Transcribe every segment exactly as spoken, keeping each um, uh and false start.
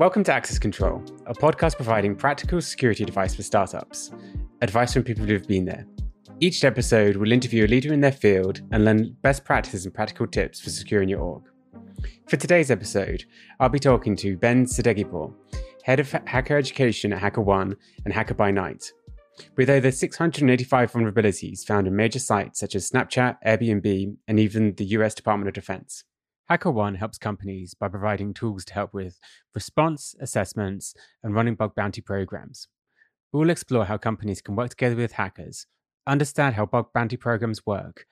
Welcome to Access Control, a podcast providing practical security advice for startups. Advice from people who've been there. Each episode, we'll interview a leader in their field and learn best practices and practical tips for securing your org. For today's episode, I'll be talking to Ben Sadeghipour, Head of Hacker Education at HackerOne and Hacker by Night. With over six hundred eighty-five vulnerabilities found in major sites such as Snapchat, Airbnb, and even the U S Department of Defense. HackerOne helps companies by providing tools to help with response, assessments, and running bug bounty programs. We'll explore how companies can work together with hackers, understand how bug bounty programs work,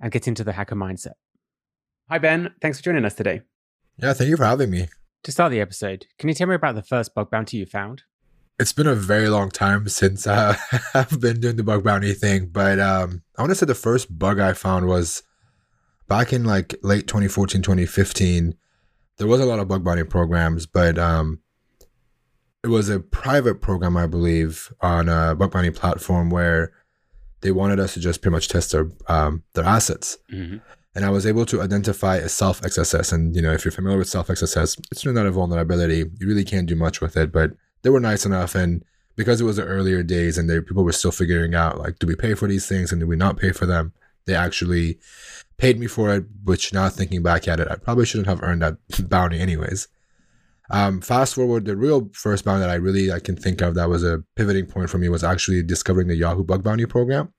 and get into the hacker mindset. Hi, Ben. Thanks for joining us today. Yeah, thank you for having me. To start the episode, can you tell me about the first bug bounty you found? It's been a very long time since uh, I've been doing the bug bounty thing, but um, I want to say the first bug I found was back in like late twenty fourteen, twenty fifteen. There was a lot of bug bounty programs, but um, it was a private program, I believe, on a bug bounty platform where they wanted us to just pretty much test their um, their assets. Mm-hmm. And I was able to identify a self-X S S. And you know, if you're familiar with self-X S S, it's really not a vulnerability. You really can't do much with it, but they were nice enough, and because it was the earlier days and they, people were still figuring out, like, do we pay for these things and do we not pay for them? They actually paid me for it, which now thinking back at it, I probably shouldn't have earned that bounty anyways. Um, fast forward, the real first bounty that I really I can think of that was a pivoting point for me was actually discovering the Yahoo Bug Bounty Program.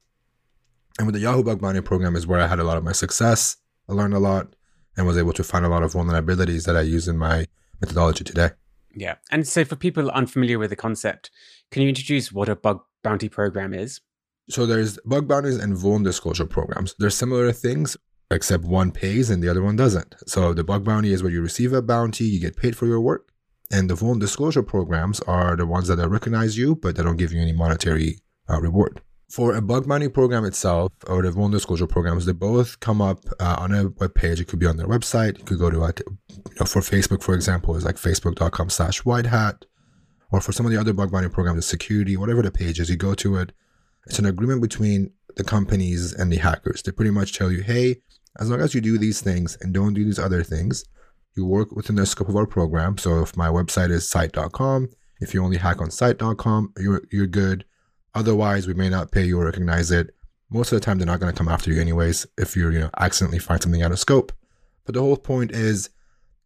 And with the Yahoo Bug Bounty Program is where I had a lot of my success. I learned a lot and was able to find a lot of vulnerabilities that I use in my methodology today. Yeah. And so for people unfamiliar with the concept, can you introduce what a bug bounty program is? So there's bug bounties and vuln disclosure programs. They're similar things, except one pays and the other one doesn't. So the bug bounty is where you receive a bounty, you get paid for your work. And the vuln disclosure programs are the ones that recognize you, but they don't give you any monetary uh, reward. For a bug bounty program itself, or the vuln disclosure programs, they both come up uh, on a web page. It could be on their website. You could go to, like, you know, for Facebook, for example, it's like facebook.com slash white hat. Or for some of the other bug bounty programs, it's security, whatever the page is, you go to it. It's an agreement between the companies and the hackers. They pretty much tell you, hey, as long as you do these things and don't do these other things, you work within the scope of our program. So if my website is site dot com, if you only hack on site dot com, you're you're good. Otherwise, we may not pay you or recognize it. Most of the time, they're not going to come after you anyways if you you know, accidentally find something out of scope. But the whole point is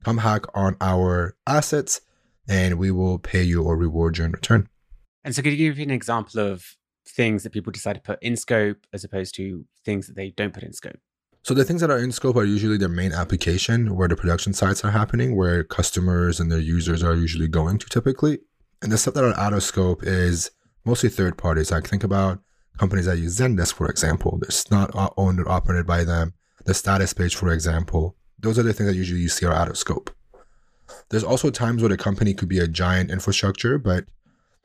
come hack on our assets and we will pay you or reward you in return. And so could you give me an example of things that people decide to put in scope as opposed to things that they don't put in scope? So the things that are in scope are usually their main application where the production sites are happening, where customers and their users are usually going to typically. And the stuff that are out of scope is mostly third parties. Like, think about companies that use Zendesk, for example. It's not owned or operated by them. The status page, for example. Those are the things that usually you see are out of scope. There's also times where the company could be a giant infrastructure, but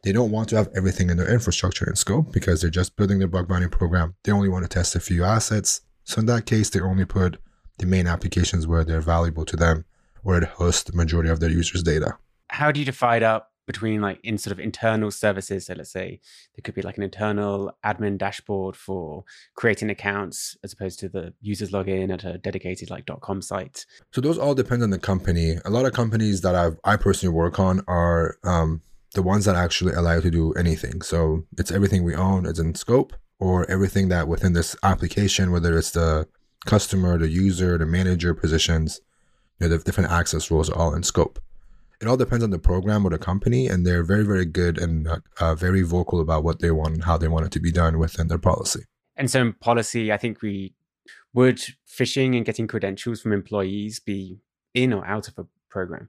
they don't want to have everything in their infrastructure in scope because they're just building their bug bounty program. They only want to test a few assets. So in that case, they only put the main applications where they're valuable to them or it hosts the majority of their users' data. How do you divide up between, like, in sort of internal services? So let's say there could be like an internal admin dashboard for creating accounts as opposed to the users log in at a dedicated like .com site. So those all depend on the company. A lot of companies that I've, I personally work on are um, the ones that actually allow you to do anything. So it's everything we own is in scope or everything that within this application, whether it's the customer, the user, the manager positions, you know, the different access roles are all in scope. It all depends on the program or the company, and they're very, very good and uh, very vocal about what they want and how they want it to be done within their policy. And so in policy, I think we would phishing and getting credentials from employees be in or out of a program?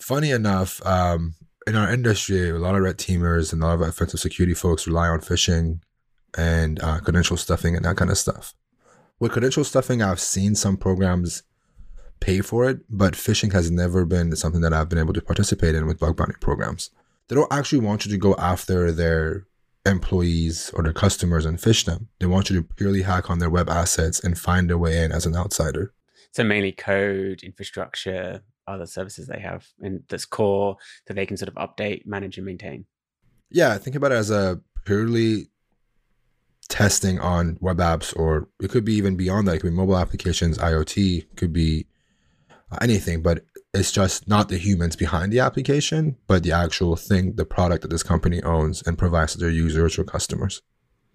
Funny enough, um, in our industry, a lot of red teamers and a lot of offensive security folks rely on phishing and uh, credential stuffing and that kind of stuff. With credential stuffing, I've seen some programs pay for it, but phishing has never been something that I've been able to participate in with bug bounty programs. They don't actually want you to go after their employees or their customers and phish them. They want you to purely hack on their web assets and find a way in as an outsider. So mainly code, infrastructure, other services they have and that's core that they can sort of update, manage, and maintain. Yeah, think about it as a purely testing on web apps, or it could be even beyond that. It could be mobile applications, I O T, could be anything, but It's just not the humans behind the application, but the actual thing, the product that this company owns and provides to their users or customers.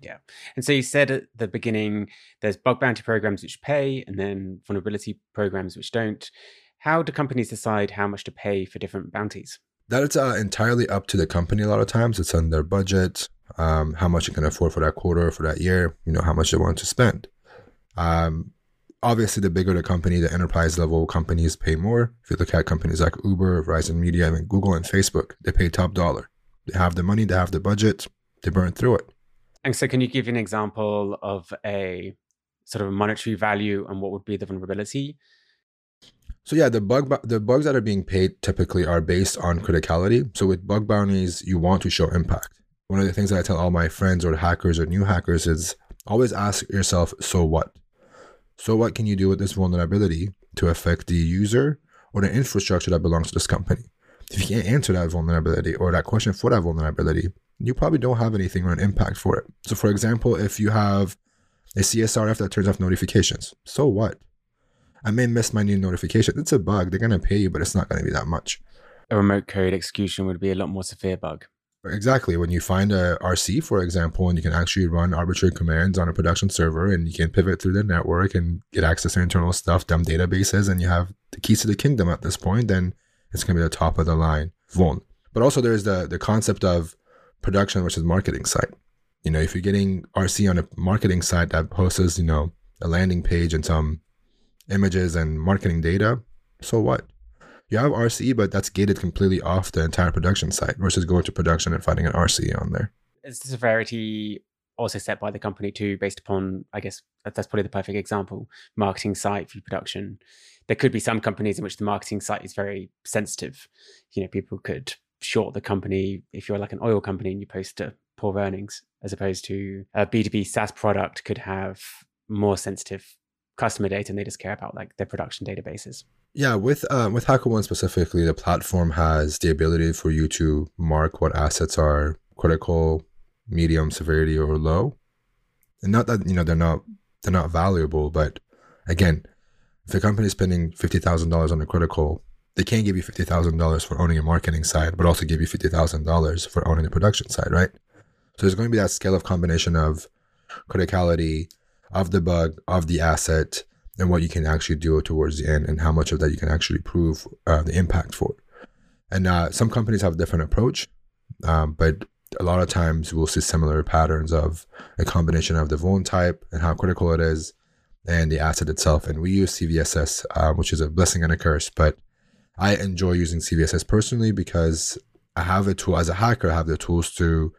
Yeah. And so you said at the beginning, there's bug bounty programs which pay and then vulnerability programs which don't. How do companies decide how much to pay for different bounties? That's uh, entirely up to the company. A lot of times it's on their budget, um, how much it can afford for that quarter, for that year, you know, how much they want to spend. Um, obviously, the bigger the company, the enterprise level companies pay more. If you look at companies like Uber, Verizon Media, I mean, Google and Facebook, they pay top dollar. They have the money, they have the budget, they burn through it. And so can you give an example of a sort of a monetary value and what would be the vulnerability? So yeah, the bug the bugs that are being paid typically are based on criticality. So with bug bounties, you want to show impact. One of the things that I tell all my friends or hackers or new hackers is always ask yourself, so what? So what can you do with this vulnerability to affect the user or the infrastructure that belongs to this company? If you can't answer that vulnerability or that question for that vulnerability, you probably don't have anything or an impact for it. So for example, if you have a C S R F that turns off notifications, so what? I may miss my new notification. It's a bug. They're going to pay you, but it's not going to be that much. A remote code execution would be a lot more severe bug. Exactly. When you find a R C, for example, and you can actually run arbitrary commands on a production server and you can pivot through the network and get access to internal stuff, dumb databases, and you have the keys to the kingdom at this point, then it's going to be the top of the line vuln. But also there's the, the concept of production versus marketing site. You know, if you're getting R C on a marketing site that posts, you know, a landing page and some images and marketing data, so what? You have R C, but that's gated completely off the entire production site versus going to production and finding an R C on there. Is the severity also set by the company too, based upon, I guess, that's probably the perfect example, marketing site for production. There could be some companies in which the marketing site is very sensitive. You know, people could short the company if you're like an oil company and you post uh, poor earnings, as opposed to a B two B SaaS product could have more sensitive customer data and they just care about like their production databases. Yeah, with um, with HackerOne specifically, the platform has the ability for you to mark what assets are critical, medium severity, or low. And not that, you know, they're not they're not valuable, but again, if a company is spending fifty thousand dollars on a critical, they can't give you fifty thousand dollars for owning a marketing side, but also give you fifty thousand dollars for owning the production side, right? So there's going to be that scale of combination of criticality, of the bug, of the asset, and what you can actually do towards the end and how much of that you can actually prove uh, the impact for. And uh, some companies have a different approach, um, but a lot of times we'll see similar patterns of a combination of the vuln type and how critical it is and the asset itself. And we use C V S S, uh, which is a blessing and a curse, but I enjoy using C V S S personally because I have a tool, as a hacker, I have the tools to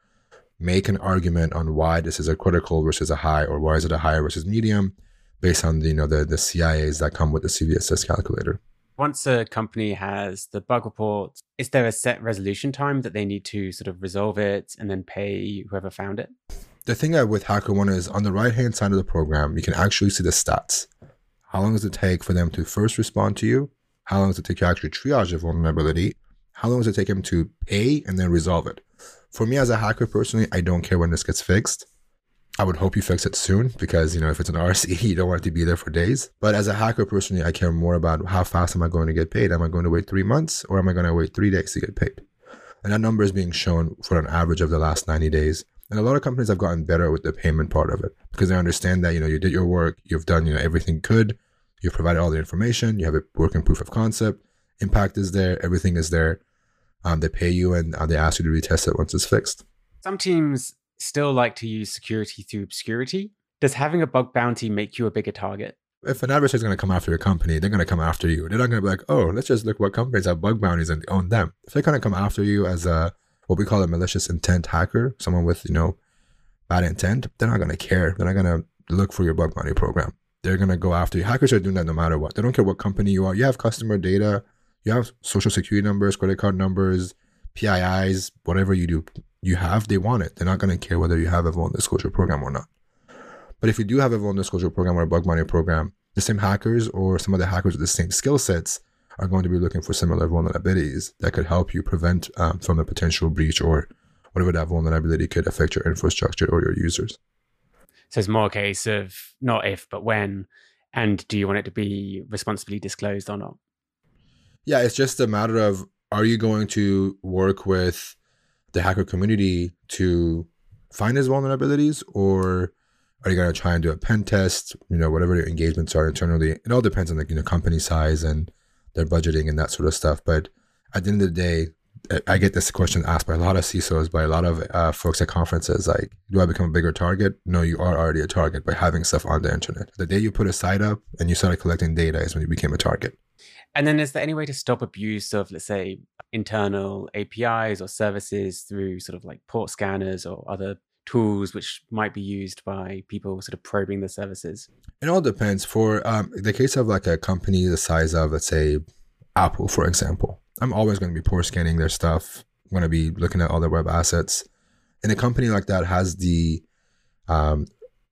make an argument on why this is a critical versus a high, or why is it a high versus medium, based on the, you know, the, the C I As that come with the C V S S calculator. Once a company has the bug report, is there a set resolution time that they need to sort of resolve it and then pay whoever found it? The thing with HackerOne is on the right-hand side of the program, you can actually see the stats. How long does it take for them to first respond to you? How long does it take to actually triage a vulnerability? How long does it take them to pay and then resolve it? For me as a hacker personally, I don't care when this gets fixed. I would hope you fix it soon because, you know, if it's an R C, you don't want it to be there for days. But as a hacker personally, I care more about how fast am I going to get paid? Am I going to wait three months or am I going to wait three days to get paid? And that number is being shown for an average of the last ninety days. And a lot of companies have gotten better with the payment part of it because they understand that, you know, you did your work, you've done, you know, everything you could, you've provided all the information, you have a working proof of concept, impact is there, everything is there. Um, they pay you and uh, they ask you to retest it once it's fixed. Some teams still like to use security through obscurity. Does having a bug bounty make you a bigger target? If an adversary is going to come after your company, they're going to come after you. They're not going to be like, oh, let's just look what companies have bug bounties and own them. If they're going to come after you as a what we call a malicious intent hacker, someone with, you know, bad intent, they're not going to care. They're not going to look for your bug bounty program. They're going to go after you. Hackers are doing that no matter what. They don't care what company you are. You have customer data. You have social security numbers, credit card numbers, P I Is, whatever you do, you have, they want it. They're not going to care whether you have a vulnerability disclosure program or not. But if you do have a vulnerability disclosure program or a bug bounty program, the same hackers or some of the hackers with the same skill sets are going to be looking for similar vulnerabilities that could help you prevent um, from a potential breach or whatever that vulnerability could affect your infrastructure or your users. So it's more a case of not if, but when, and do you want it to be responsibly disclosed or not? Yeah, it's just a matter of, are you going to work with the hacker community to find these vulnerabilities, or are you going to try and do a pen test? You know, whatever your engagements are internally, it all depends on the, you know, company size and their budgeting and that sort of stuff. But at the end of the day, I get this question asked by a lot of C I S Os, by a lot of uh, folks at conferences, like, do I become a bigger target? No, you are already a target by having stuff on the internet. The day you put a site up and you started collecting data is when you became a target. And then is there any way to stop abuse of, let's say, internal A P Is or services through sort of like port scanners or other tools which might be used by people sort of probing the services? It all depends. For um, the case of like a company the size of, let's say, Apple, for example, I'm always going to be port scanning their stuff. I'm going to be looking at all their web assets. And a company like that has the, um,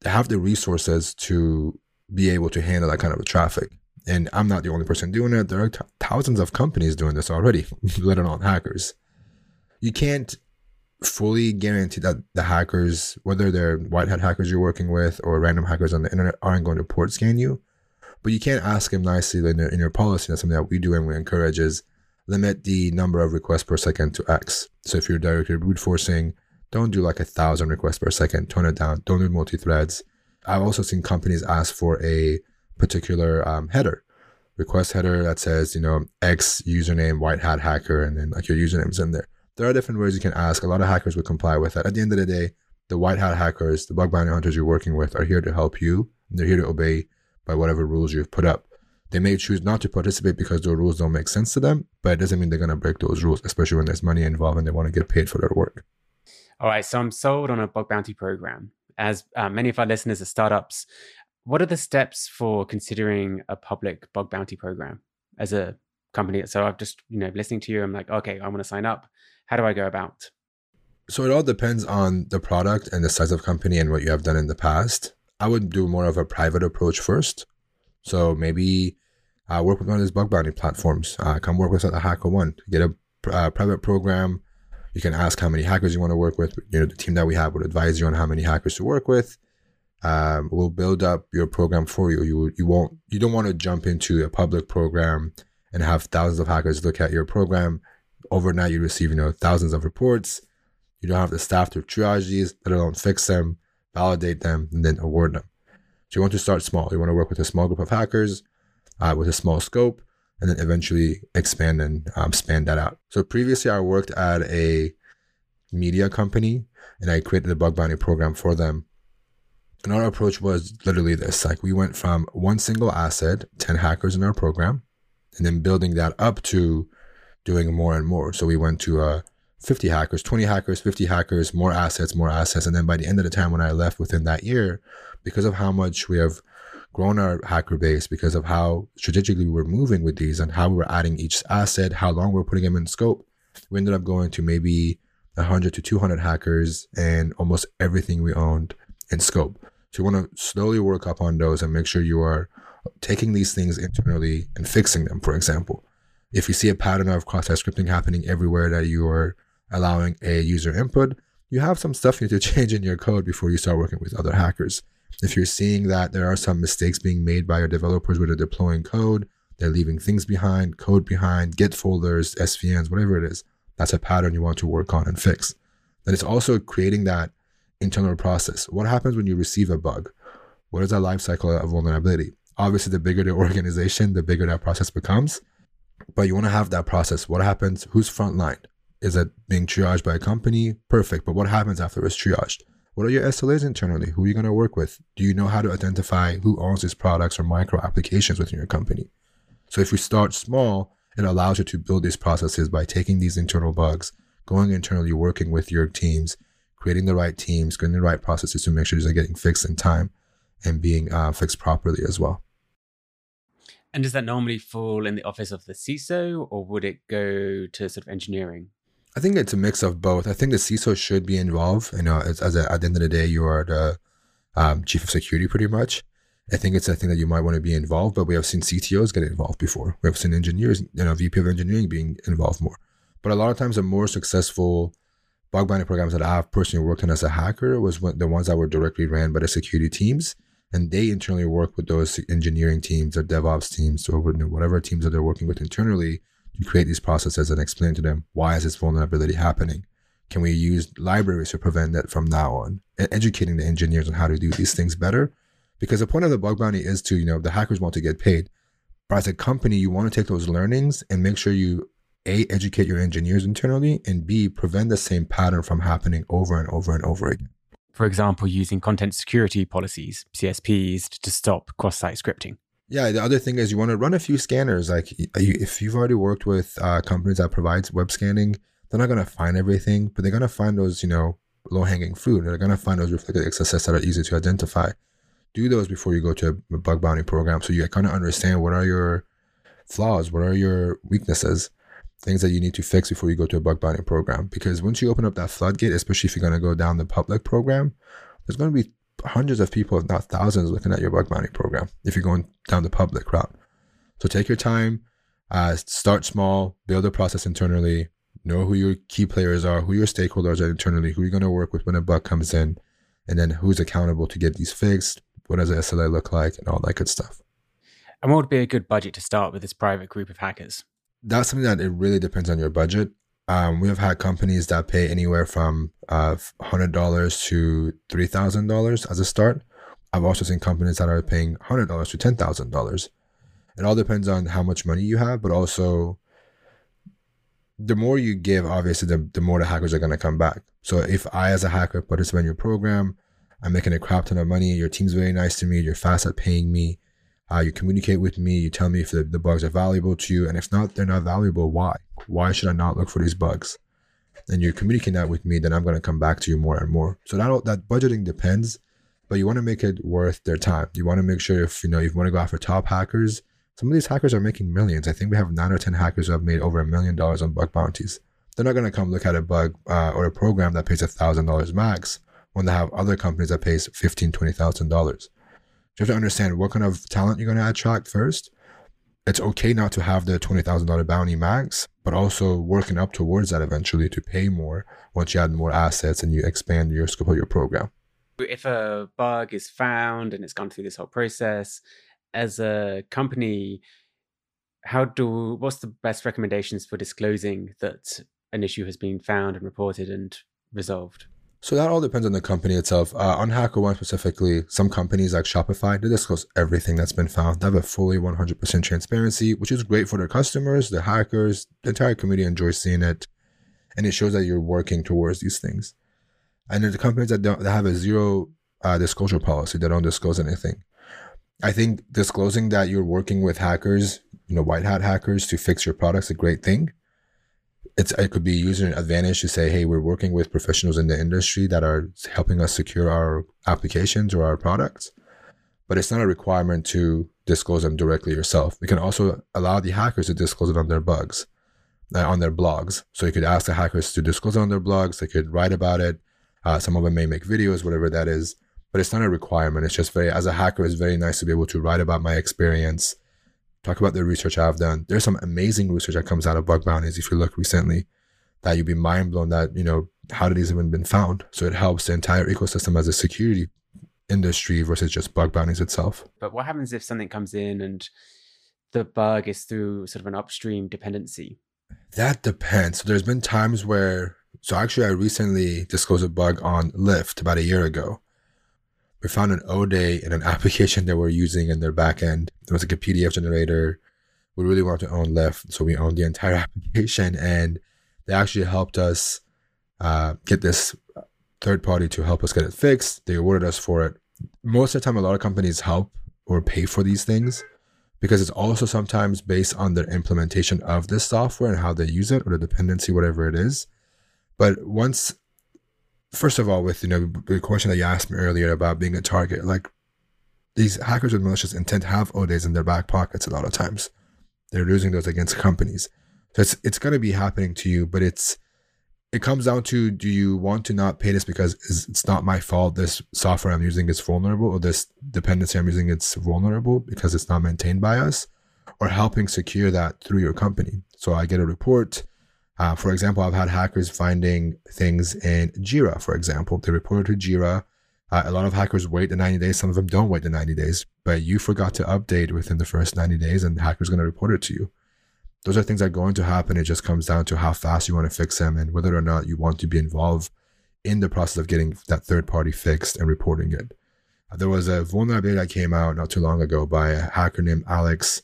have the resources to be able to handle that kind of traffic. And I'm not the only person doing it. There are t- thousands of companies doing this already, let alone hackers. You can't fully guarantee that the hackers, whether they're white hat hackers you're working with or random hackers on the internet, aren't going to port scan you. But you can't ask them nicely in your, in your policy. That's something that we do and we encourage is limit the number of requests per second to X. So if you're directly brute forcing, don't do like a thousand requests per second. Tone it down. Don't do multi-threads. I've also seen companies ask for a particular um, header, request header that says, you know, X username, white hat hacker, and then like your username's in there. There are different ways you can ask. A lot of hackers would comply with that. At the end of the day, the white hat hackers, the bug bounty hunters you're working with are here to help you. And they're here to obey by whatever rules you've put up. They may choose not to participate because those rules don't make sense to them, but it doesn't mean they're going to break those rules, especially when there's money involved and they want to get paid for their work. All right. So I'm sold on a bug bounty program. As uh, many of our listeners are startups, what are the steps for considering a public bug bounty program as a company? So I've just, you know, listening to you, I'm like, okay, I want to sign up. How do I go about? So it all depends on the product and the size of company and what you have done in the past. I would do more of a private approach first. So maybe uh, work with one of these bug bounty platforms. Uh, come work with us at HackerOne. Get a uh, private program. You can ask how many hackers you want to work with. You know, the team that we have would advise you on how many hackers to work with. Um, we'll build up your program for you. You you won't you don't want to jump into a public program and have thousands of hackers look at your program. Overnight, you receive you know thousands of reports. You don't have the staff to triage these, let alone fix them, validate them, and then award them. So you want to start small. You want to work with a small group of hackers uh, with a small scope, and then eventually expand and um, span that out. So previously I worked at a media company and I created a bug bounty program for them. And our approach was literally this, like we went from one single asset, ten hackers in our program, and then building that up to doing more and more. So we went to uh, fifty hackers, twenty hackers, fifty hackers, more assets, more assets. And then by the end of the time when I left within that year, because of how much we have grown our hacker base, because of how strategically we were moving with these and how we were adding each asset, how long we were putting them in scope, we ended up going to maybe one hundred to two hundred hackers and almost everything we owned in scope. So you want to slowly work up on those and make sure you are taking these things internally and fixing them, for example. If you see a pattern of cross-site scripting happening everywhere that you are allowing a user input, you have some stuff you need to change in your code before you start working with other hackers. If you're seeing that there are some mistakes being made by your developers when they're deploying code, they're leaving things behind, code behind, Git folders, S V Ns, whatever it is, that's a pattern you want to work on and fix. Then it's also creating that internal process. What happens when you receive a bug? What is that life cycle of vulnerability? Obviously, the bigger the organization, the bigger that process becomes. But you want to have that process. What happens? Who's frontline? Is it being triaged by a company? Perfect. But what happens after it's triaged? What are your S L As internally? Who are you going to work with? Do you know how to identify who owns these products or micro applications within your company? So if you start small, it allows you to build these processes by taking these internal bugs, going internally, working with your teams, creating the right teams, creating the right processes to make sure they're getting fixed in time and being uh, fixed properly as well. And does that normally fall in the office of the C I S O, or would it go to sort of engineering? I think it's a mix of both. I think the C I S O should be involved. You know, as, as a, at the end of the day, you are the um, chief of security pretty much. I think it's a thing that you might want to be involved, but we have seen C T Os get involved before. We have seen engineers, you know, V P of engineering being involved more. But a lot of times the more successful bug bounty programs that I've personally worked on as a hacker was the ones that were directly ran by the security teams. And they internally work with those engineering teams or DevOps teams or whatever teams that they're working with internally to create these processes and explain to them, why is this vulnerability happening? Can we use libraries to prevent that from now on? And educating the engineers on how to do these things better. Because the point of the bug bounty is to, you know, the hackers want to get paid. But as a company, you want to take those learnings and make sure you, A, educate your engineers internally, and B, prevent the same pattern from happening over and over and over again. For example, using content security policies, C S Ps, to stop cross-site scripting. Yeah, the other thing is you want to run a few scanners. Like if you've already worked with uh, companies that provide web scanning, they're not going to find everything, but they're going to find those, you know, low-hanging fruit. They're going to find those reflected excesses that are easy to identify. Do those before you go to a bug bounty program, so you kind of understand what are your flaws, what are your weaknesses, things that you need to fix before you go to a bug bounty program. Because once you open up that floodgate, especially if you're going to go down the public program, there's going to be hundreds of people, if not thousands, looking at your bug bounty program if you're going down the public route. So take your time, uh, start small, build a process internally, know who your key players are, who your stakeholders are internally, who you're going to work with when a bug comes in, and then who's accountable to get these fixed. What does an S L A look like and all that good stuff? And what would be a good budget to start with this private group of hackers? That's something that it really depends on your budget. Um, we have had companies that pay anywhere from uh, one hundred dollars to three thousand dollars as a start. I've also seen companies that are paying one hundred dollars to ten thousand dollars. It all depends on how much money you have, but also the more you give, obviously, the, the more the hackers are going to come back. So if I, as a hacker, participate in your program, I'm making a crap ton of money. Your team's very nice to me. You're fast at paying me. Uh, you communicate with me. You tell me if the, the bugs are valuable to you. And if not, they're not valuable. Why? Why should I not look for these bugs? And you're communicating that with me, then I'm going to come back to you more and more. So that that budgeting depends, but you want to make it worth their time. You want to make sure if you know you want to go after top hackers. Some of these hackers are making millions. I think we have nine or ten hackers who have made over a million dollars on bug bounties. They're not going to come look at a bug uh, or a program that pays one thousand dollars max, when they have other companies that pays fifteen thousand dollars, twenty thousand dollars. You have to understand what kind of talent you're going to attract first. It's okay not to have the twenty thousand dollars bounty max, but also working up towards that eventually to pay more once you add more assets and you expand your scope of your program. If a bug is found and it's gone through this whole process, as a company, how do what's the best recommendations for disclosing that an issue has been found and reported and resolved? So that all depends on the company itself. Uh, on HackerOne specifically, some companies like Shopify, they disclose everything that's been found. They have a fully one hundred percent transparency, which is great for their customers, the hackers, the entire community enjoys seeing it. And it shows that you're working towards these things. And then the companies that, don't, that have a zero uh, disclosure policy, they don't disclose anything. I think disclosing that you're working with hackers, you know, white hat hackers to fix your products is a great thing. It's, it could be used as an advantage to say, hey, we're working with professionals in the industry that are helping us secure our applications or our products. But it's not a requirement to disclose them directly yourself. You can also allow the hackers to disclose it on their bugs, uh, on their blogs. So you could ask the hackers to disclose it on their blogs. They could write about it. Uh, some of them may make videos, whatever that is. But it's not a requirement. It's just very, as a hacker, it's very nice to be able to write about my experience, talk about the research I've done. There's some amazing research that comes out of bug bounties. If you look recently, that you'd be mind blown that, you know, how did these even been found? So it helps the entire ecosystem as a security industry versus just bug bounties itself. But what happens if something comes in and the bug is through sort of an upstream dependency? That depends. So there's been times where, so actually I recently disclosed a bug on Lyft about a year ago. We found an O D A in an application that we're using in their backend. It was like a P D F generator. We really wanted to own Lyft, so we owned the entire application, and they actually helped us uh, get this third party to help us get it fixed. They awarded us for it. Most of the time, a lot of companies help or pay for these things because it's also sometimes based on their implementation of this software and how they use it or the dependency, whatever it is. But once... First of all, with, you know, the question that you asked me earlier about being a target, like these hackers with malicious intent have O D As in their back pockets a lot of times. They're using those against companies. So it's it's going to be happening to you, but it's it comes down to, do you want to not pay this because it's not my fault this software I'm using is vulnerable, or this dependency I'm using it's vulnerable because it's not maintained by us, or helping secure that through your company. So I get a report. Uh, for example, I've had hackers finding things in Jira, for example. They reported to Jira. Uh, a lot of hackers wait the ninety days. Some of them don't wait the ninety days. But you forgot to update within the first ninety days, and the hacker's going to report it to you. Those are things that are going to happen. It just comes down to how fast you want to fix them and whether or not you want to be involved in the process of getting that third party fixed and reporting it. There was a vulnerability that came out not too long ago by a hacker named Alex.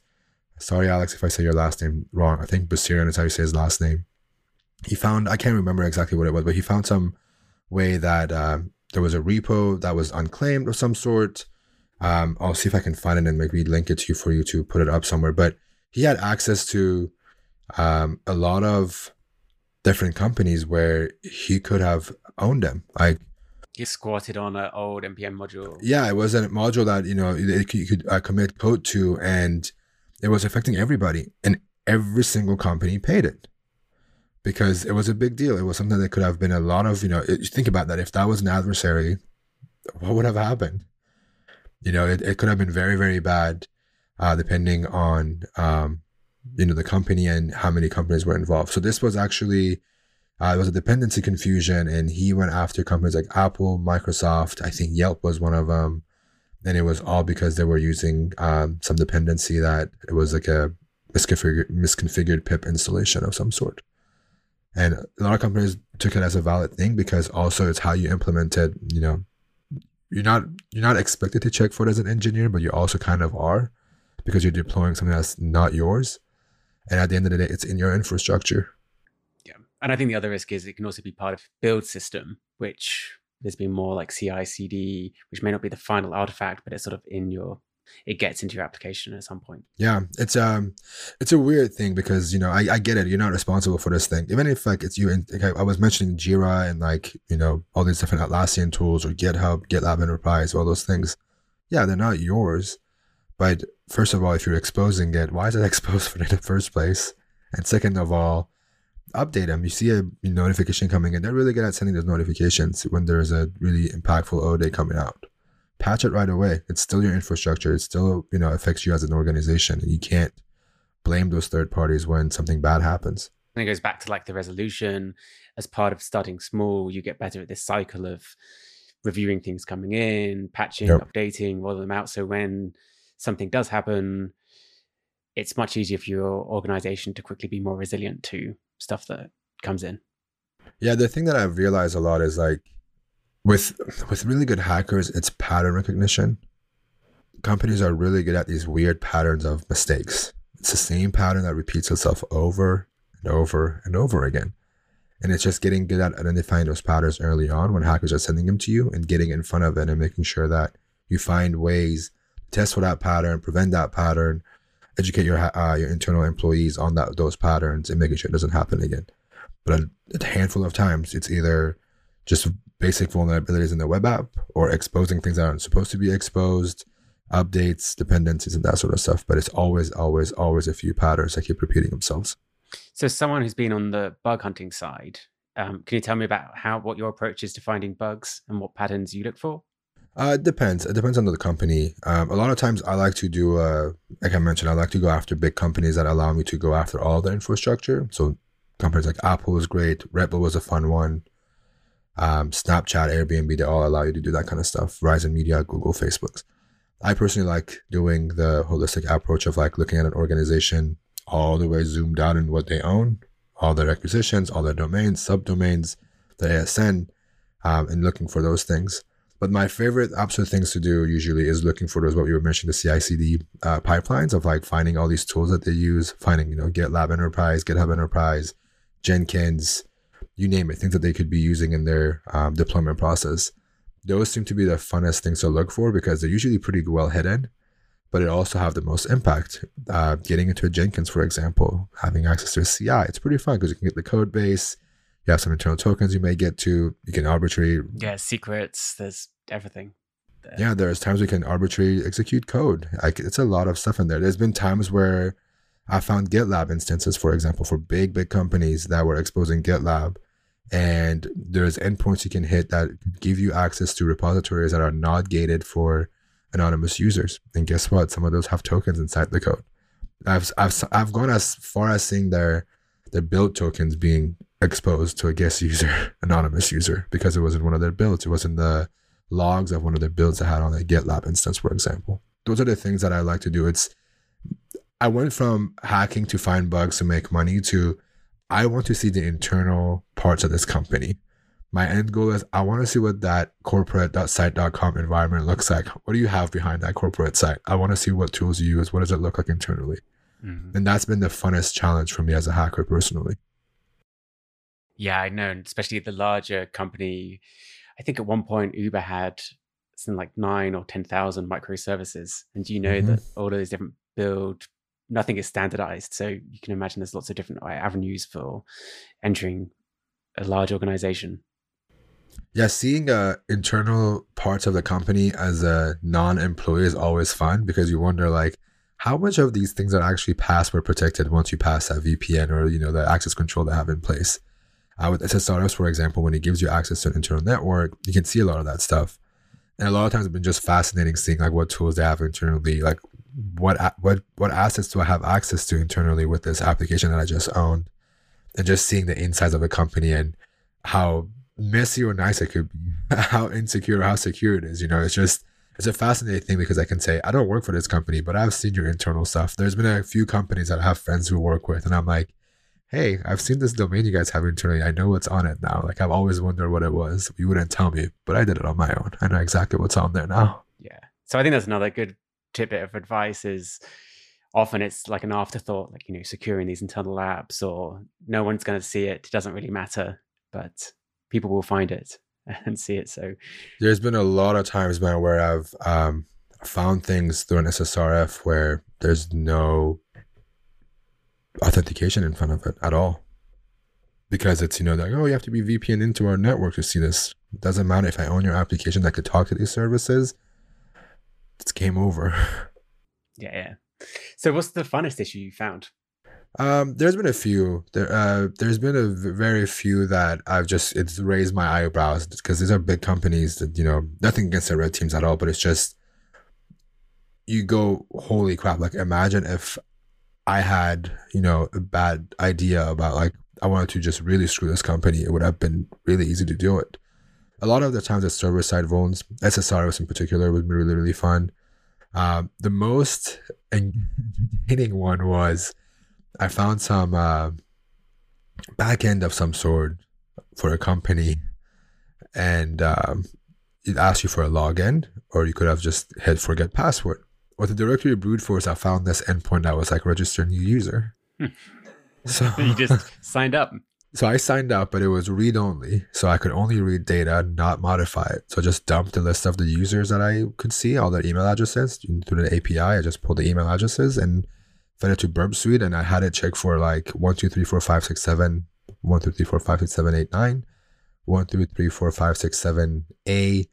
Sorry, Alex, if I say your last name wrong. I think Basirian is how you say his last name. He found, I can't remember exactly what it was, but he found some way that um, there was a repo that was unclaimed of some sort. Um, I'll see if I can find it and maybe link it to you for you to put it up somewhere. But he had access to um, a lot of different companies where he could have owned them. Like, he squatted on an old N P M module. Yeah, it was a module that, you know, you could, you could uh, commit code to, and it was affecting everybody. And every single company paid it because it was a big deal. It was something that could have been a lot of, you know, it, think about that. If that was an adversary, what would have happened? You know, it, it could have been very, very bad, uh, depending on, um, you know, the company and how many companies were involved. So this was actually... Uh, it was a dependency confusion, and he went after companies like Apple, Microsoft. I think Yelp was one of them. And it was all because they were using um, some dependency that it was like a misconfigured, misconfigured pip installation of some sort. And a lot of companies took it as a valid thing because also it's how you implement it. You know, you're not, you're not expected to check for it as an engineer, but you also kind of are because you're deploying something that's not yours. And at the end of the day, it's in your infrastructure. And I think the other risk is it can also be part of build system, which there's been more like C I C D, which may not be the final artifact, but it's sort of in your, it gets into your application at some point. Yeah, it's um, it's a weird thing because, you know, I, I get it. You're not responsible for this thing. Even if like it's you, and like I was mentioning Jira and like, you know, all these different Atlassian tools or GitHub, GitLab Enterprise, all those things. Yeah, they're not yours. But first of all, if you're exposing it, why is it exposed for it in the first place? And second of all, update them. You see a notification coming in. They're really good at sending those notifications when there's a really impactful O D coming out. Patch it right away. It's still your infrastructure. It still, you know, affects you as an organization. And you can't blame those third parties when something bad happens. And it goes back to like the resolution. As part of starting small, you get better at this cycle of reviewing things coming in, patching, yep. updating, rolling them out. So when something does happen, it's much easier for your organization to quickly be more resilient to stuff that comes in. Yeah, the thing that I've realized a lot is like with with really good hackers, it's pattern recognition. Companies are really good at these weird patterns of mistakes. It's the same pattern that repeats itself over and over and over again. And it's just getting good at identifying those patterns early on when hackers are sending them to you and getting in front of it and making sure that you find ways to test for that pattern, prevent that pattern, educate your uh, your internal employees on that those patterns and making sure it doesn't happen again. But a handful of times, it's either just basic vulnerabilities in the web app or exposing things that aren't supposed to be exposed, updates, dependencies, and that sort of stuff. But it's always, always, always a few patterns that keep repeating themselves. So someone who's been on the bug hunting side, um, can you tell me about how what your approach is to finding bugs and what patterns you look for? Uh, it depends. It depends on the company. Um, a lot of times I like to do, uh, like I mentioned, I like to go after big companies that allow me to go after all their infrastructure. So companies like Apple was great. Red Bull was a fun one. Um, Snapchat, Airbnb, they all allow you to do that kind of stuff. Verizon Media, Google, Facebooks. I personally like doing the holistic approach of like looking at an organization all the way zoomed out in what they own, all their acquisitions, all their domains, subdomains, the A S N, um, and looking for those things. But my favorite absolute things to do usually is looking for those, what we were mentioning, the C I C D uh, pipelines of like finding all these tools that they use, finding, you know, GitLab Enterprise, GitHub Enterprise, Jenkins, you name it, things that they could be using in their um, deployment process. Those seem to be the funnest things to look for because they're usually pretty well hidden, but it also have the most impact. Uh, getting into a Jenkins, for example, having access to a C I, it's pretty fun because you can get the code base. You have some internal tokens you may get to. You can arbitrary. Yeah, secrets. There's everything there. Yeah, there's times we can arbitrary execute code. Like it's a lot of stuff in there. There's been times where I found GitLab instances, for example, for big, big companies that were exposing GitLab. And there's endpoints you can hit that give you access to repositories that are not gated for anonymous users. And guess what? Some of those have tokens inside the code. I've I've I've gone as far as seeing their their build tokens being exposed to a guest user, anonymous user, because it wasn't one of their builds. It wasn't the logs of one of their builds I had on a GitLab instance, for example. Those are the things that I like to do. It's I went from hacking to find bugs to make money to I want to see the internal parts of this company. My end goal is I want to see what that corporate dot site dot com environment looks like. What do you have behind that corporate site? I want to see what tools you use. What does it look like internally? Mm-hmm. And that's been the funnest challenge for me as a hacker personally. Yeah, I know, especially the larger company. I think at one point Uber had something like nine or ten thousand microservices. And you know mm-hmm. that all of these different build, nothing is standardized. So you can imagine there's lots of different avenues for entering a large organization. Yeah, seeing uh, internal parts of the company as a non-employee is always fun because you wonder like how much of these things are actually password protected once you pass that V P N or you know the access control they have in place. Uh, with S S R S, for example, when it gives you access to an internal network, you can see a lot of that stuff. And a lot of times it's been just fascinating seeing like what tools they have internally, like what what what assets do I have access to internally with this application that I just owned, and just seeing the insides of a company and how messy or nice it could be, how insecure or how secure it is. You know, it's just, it's a fascinating thing because I can say, I don't work for this company, but I've seen your internal stuff. There's been a few companies that I have friends who work with and I'm like, hey, I've seen this domain you guys have internally. I know what's on it now. Like I've always wondered what it was. You wouldn't tell me, but I did it on my own. I know exactly what's on there now. Yeah. So I think that's another good tidbit of advice is, often it's like an afterthought, like, you know, securing these internal apps or no one's going to see it. It doesn't really matter, but people will find it and see it. So there's been a lot of times, man, where I've um, found things through an S S R F where there's no authentication in front of it at all. Because it's, you know, like, oh, you have to be V P N into our network to see this. It doesn't matter if I own your application that could talk to these services. It's game over. Yeah, yeah. So what's the funnest issue you found? Um, there's been a few. There, uh, there's been a very few that I've just, it's raised my eyebrows because these are big companies that, you know, nothing against the red teams at all, but it's just, you go, holy crap. Like imagine if I had, you know, a bad idea about like, I wanted to just really screw this company. It would have been really easy to do it. A lot of the times the server side vulns, S S R S in particular, would be really, really fun. Um, the most entertaining one was I found some uh, back end of some sort for a company and um, it asked you for a login or you could have just hit forget password. With the directory brute force, I found this endpoint that was like register a new user. So you just signed up. So I signed up, but it was read only. So I could only read data, not modify it. So I just dumped the list of the users that I could see, all their email addresses through the A P I. I just pulled the email addresses and fed it to Burp Suite. And I had it check for like one two three four five six seven, one two three four five six seven eight nine, one two three four five six seven A,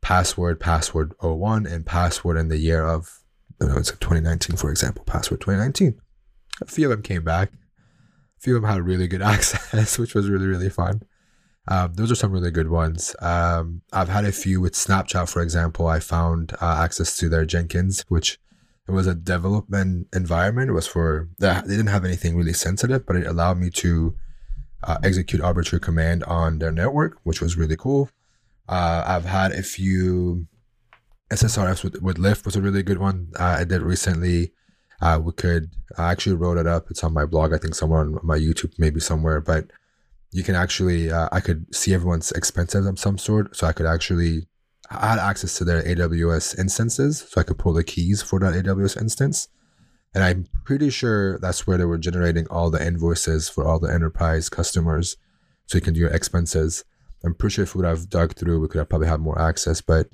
password, password oh one, and password in the year of, I don't know, it's like twenty nineteen, for example, password twenty nineteen. A few of them came back. Few of them had really good access, which was really, really fun. Um, those are some really good ones. Um, I've had a few with Snapchat, for example. I found uh, access to their Jenkins, which it was a development environment. It was for, they didn't have anything really sensitive, but it allowed me to uh, execute arbitrary command on their network, which was really cool. Uh, I've had a few S S R Fs with, with Lyft was a really good one uh, I did recently. Uh, we could, I actually wrote it up. It's on my blog. I think somewhere on my YouTube, maybe somewhere, but you can actually, uh, I could see everyone's expenses of some sort. So I could actually, I had access to their A W S instances. So I could pull the keys for that A W S instance. And I'm pretty sure that's where they were generating all the invoices for all the enterprise customers. So you can do your expenses. I'm pretty sure if we would have dug through, we could have probably had more access, but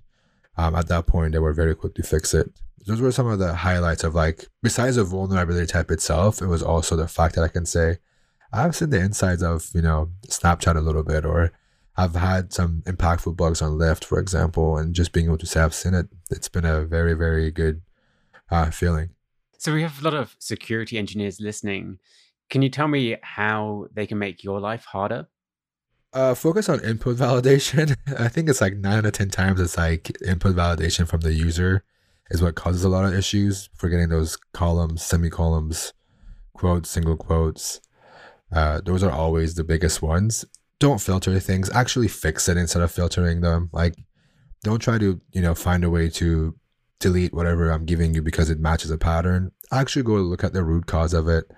um, at that point they were very quick to fix it. Those were some of the highlights of like, besides the vulnerability type itself, it was also the fact that I can say, I've seen the insides of, you know, Snapchat a little bit, or I've had some impactful bugs on Lyft, for example, and just being able to say I've seen it, it's been a very, very good uh, feeling. So we have a lot of security engineers listening. Can you tell me how they can make your life harder? Uh, focus on input validation. I think it's like nine out of ten times it's like input validation from the user is what causes a lot of issues. Forgetting those columns, semicolons, quotes, single quotes. Uh, those are always the biggest ones. Don't filter things. Actually fix it instead of filtering them. Like, don't try to, you know, find a way to delete whatever I'm giving you because it matches a pattern, actually go look at the root cause of it,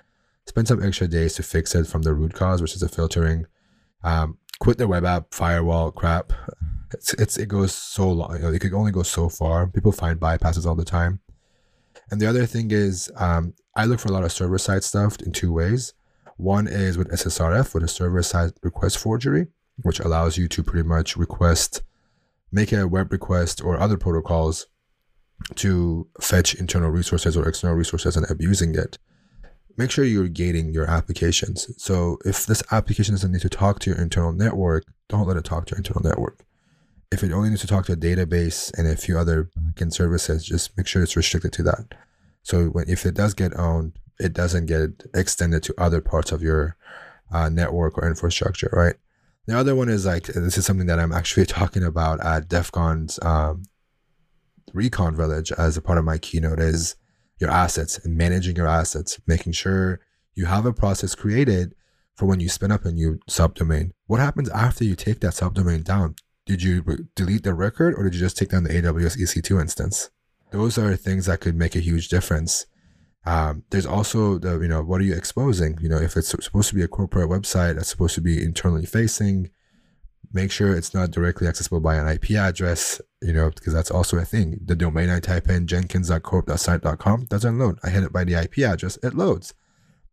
spend some extra days to fix it from the root cause, which is the filtering. Um, quit the web app firewall crap. It's, it's it goes so long. You know, it could only go so far. People find bypasses all the time. And the other thing is, um, I look for a lot of server-side stuff in two ways. One is with S S R F, with a server-side request forgery, which allows you to pretty much request, make a web request or other protocols to fetch internal resources or external resources and abusing it. Make sure you're gating your applications. So if this application doesn't need to talk to your internal network, don't let it talk to your internal network. If it only needs to talk to a database and a few other backend services, just make sure it's restricted to that. So when, if it does get owned, it doesn't get extended to other parts of your uh, network or infrastructure, right? The other one is like, this is something that I'm actually talking about at DEF CON's um, Recon Village as a part of my keynote, is your assets and managing your assets, making sure you have a process created for when you spin up a new subdomain. What happens after you take that subdomain down? Did you re- delete the record, or did you just take down the A W S E C two instance? Those are things that could make a huge difference. Um, there's also the, you know, what are you exposing? You know, if it's supposed to be a corporate website that's supposed to be internally facing, make sure it's not directly accessible by an I P address, you know, because that's also a thing. The domain I type in, jenkins dot corp dot site dot com, doesn't load. I hit it by the I P address, it loads.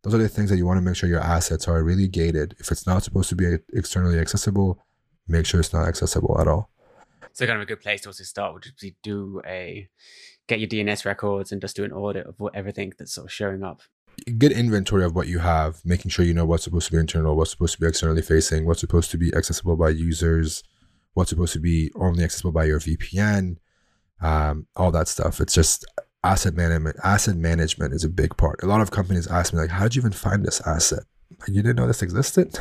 Those are the things that you want to make sure your assets are really gated. If it's not supposed to be externally accessible, make sure it's not accessible at all. So kind of a good place to also start would be do a, get your D N S records and just do an audit of what, everything that's sort of showing up. Good inventory of what you have, making sure you know what's supposed to be internal, what's supposed to be externally facing, what's supposed to be accessible by users, what's supposed to be only accessible by your V P N, um, all that stuff. It's just asset management. Asset management is a big part. A lot of companies ask me, like, how did you even find this asset? Like, you didn't know this existed?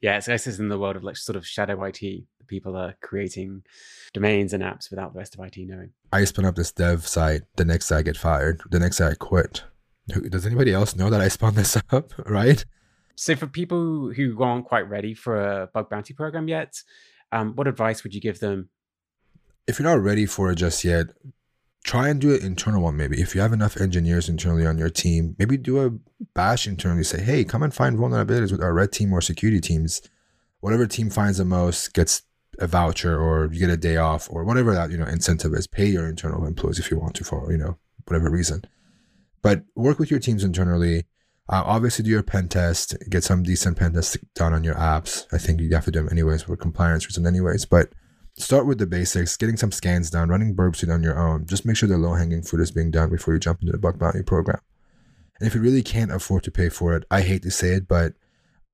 Yeah, it's, this is in the world of like sort of shadow I T. People are creating domains and apps without the rest of I T knowing. I spin up this dev site. The next day I get fired. The next day I quit. Does anybody else know that I spun this up, right? So for people who aren't quite ready for a bug bounty program yet, um, what advice would you give them? If you're not ready for it just yet, try and do an internal one maybe. If you have enough engineers internally on your team, maybe do a bash internally. Say, hey, come and find vulnerabilities with our red team or security teams. Whatever team finds the most gets a voucher, or you get a day off, or whatever that, you know, incentive is. Pay your internal employees if you want to, for, you know, whatever reason. But work with your teams internally. Uh, obviously do your pen test, get some decent pen tests done on your apps. I think you have to do them anyways for compliance reasons anyways, but start with the basics, getting some scans done, running Burp Suite on your own. Just make sure the low hanging fruit is being done before you jump into the bug bounty program. And if you really can't afford to pay for it, I hate to say it, but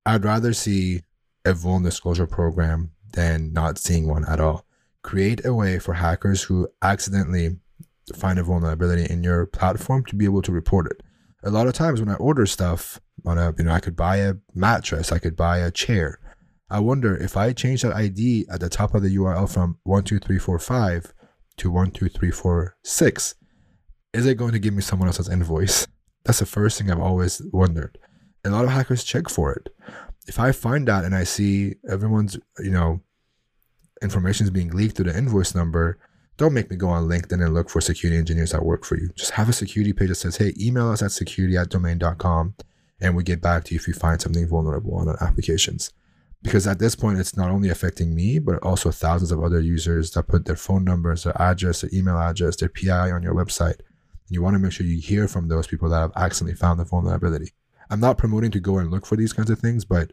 I'd rather see a vulnerability disclosure program than not seeing one at all. Create a way for hackers who accidentally find a vulnerability in your platform to be able to report it. A lot of times when I order stuff on a, you know, I could buy a mattress, I could buy a chair. I wonder if I change that I D at the top of the U R L from one two three four five to one two three four six, is it going to give me someone else's invoice? That's the first thing I've always wondered. A lot of hackers check for it. If I find out and I see everyone's, you know, information is being leaked through the invoice number, don't make me go on LinkedIn and look for security engineers that work for you. Just have a security page that says, hey, email us at security at domain dot com and we get back to you if you find something vulnerable on our applications. Because at this point, it's not only affecting me, but also thousands of other users that put their phone numbers, their address, their email address, their P I on your website. And you want to make sure you hear from those people that have accidentally found the vulnerability. I'm not promoting to go and look for these kinds of things, but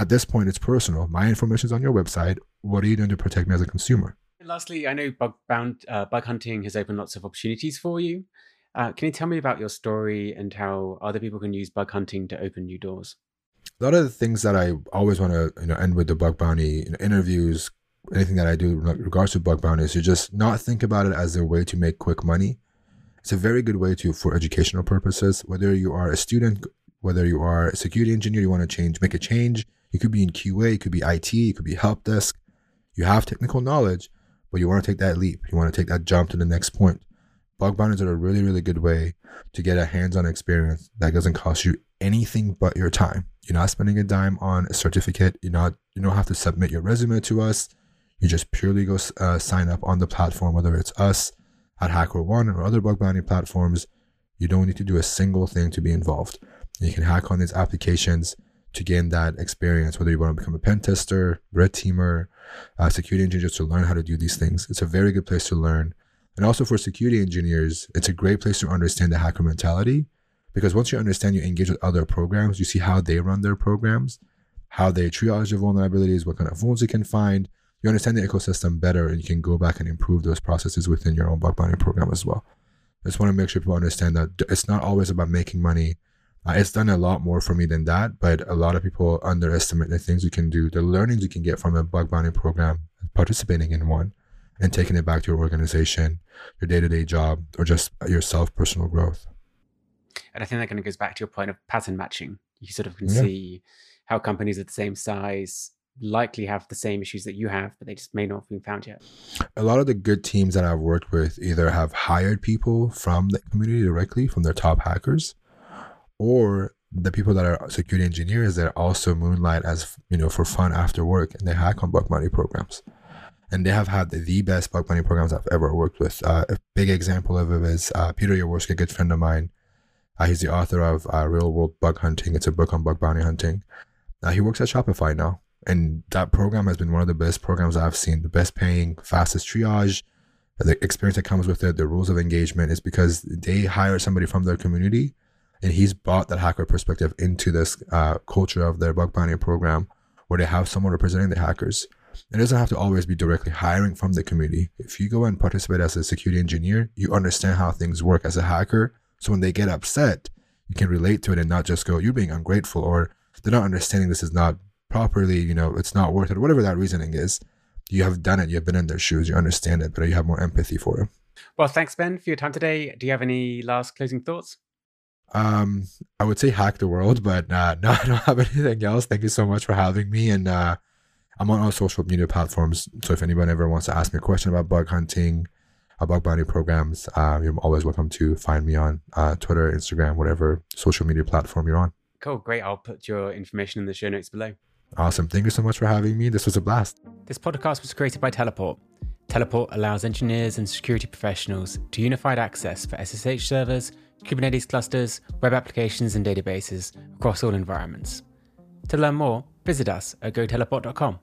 at this point, it's personal. My information is on your website. What are you doing to protect me as a consumer? And lastly, I know bug, bound, uh, bug hunting has opened lots of opportunities for you. Uh, can you tell me about your story and how other people can use bug hunting to open new doors? A lot of the things that I always want to, you know, end with the bug bounty, you know, interviews, anything that I do in regards to bug bounty is to just not think about it as a way to make quick money. It's a very good way to, for educational purposes, whether you are a student, whether you are a security engineer, you want to change, make a change. You could be in Q A, you could be I T, you could be help desk. You have technical knowledge, but you want to take that leap. You want to take that jump to the next point. Bug bounties are a really, really good way to get a hands-on experience that doesn't cost you anything but your time. You're not spending a dime on a certificate. You're not, you don't have to submit your resume to us. You just purely go uh, sign up on the platform, whether it's us at HackerOne or other bug bounty platforms, you don't need to do a single thing to be involved. You can hack on these applications to gain that experience, whether you want to become a pen tester, red teamer, uh, security engineer, just to learn how to do these things. It's a very good place to learn. And also for security engineers, it's a great place to understand the hacker mentality, because once you understand, you engage with other programs, you see how they run their programs, how they triage the vulnerabilities, what kind of vulns you can find. You understand the ecosystem better, and you can go back and improve those processes within your own bug bounty program as well. I just want to make sure people understand that it's not always about making money. Uh, it's done a lot more for me than that, but a lot of people underestimate the things you can do, the learnings you can get from a bug bounty program, participating in one, and taking it back to your organization, your day-to-day job, or just yourself, personal growth. And I think that kind of goes back to your point of pattern matching. You sort of can yeah. see how companies of the same size likely have the same issues that you have, but they just may not have been found yet. A lot of the good teams that I've worked with either have hired people from the community directly, from their top hackers, or the people that are security engineers that also moonlight as, you know, for fun after work, and they hack on bug bounty programs. And they have had the, the best bug bounty programs I've ever worked with. Uh, a big example of it is uh, Peter Yaworski, a good friend of mine. Uh, he's the author of uh, Real World Bug Hunting. It's a book on bug bounty hunting. Uh, he works at Shopify now. And that program has been one of the best programs I've seen, the best paying, fastest triage, the experience that comes with it, the rules of engagement, is because they hire somebody from their community, and he's brought that hacker perspective into this uh, culture of their bug bounty program, where they have someone representing the hackers. It doesn't have to always be directly hiring from the community. If you go and participate as a security engineer, you understand how things work as a hacker. So when they get upset, you can relate to it and not just go, you're being ungrateful, or they're not understanding this is not properly, you know, it's not worth it, whatever that reasoning is. You have done it, you have been in their shoes, you understand it, but you have more empathy for them. Well, thanks, Ben, for your time today. Do you have any last closing thoughts? Um, I would say hack the world, but uh, no, I don't have anything else. Thank you so much for having me. And uh, I'm on all social media platforms, so if anyone ever wants to ask me a question about bug hunting, about bug bounty programs, uh, you're always welcome to find me on uh, Twitter, Instagram, whatever social media platform you're on. Cool, great. I'll put your information in the show notes below. Awesome. Thank you so much for having me. This was a blast. This podcast was created by Teleport. Teleport allows engineers and security professionals to unified access for S S H servers, Kubernetes clusters, web applications, and databases across all environments. To learn more, visit us at go teleport dot com.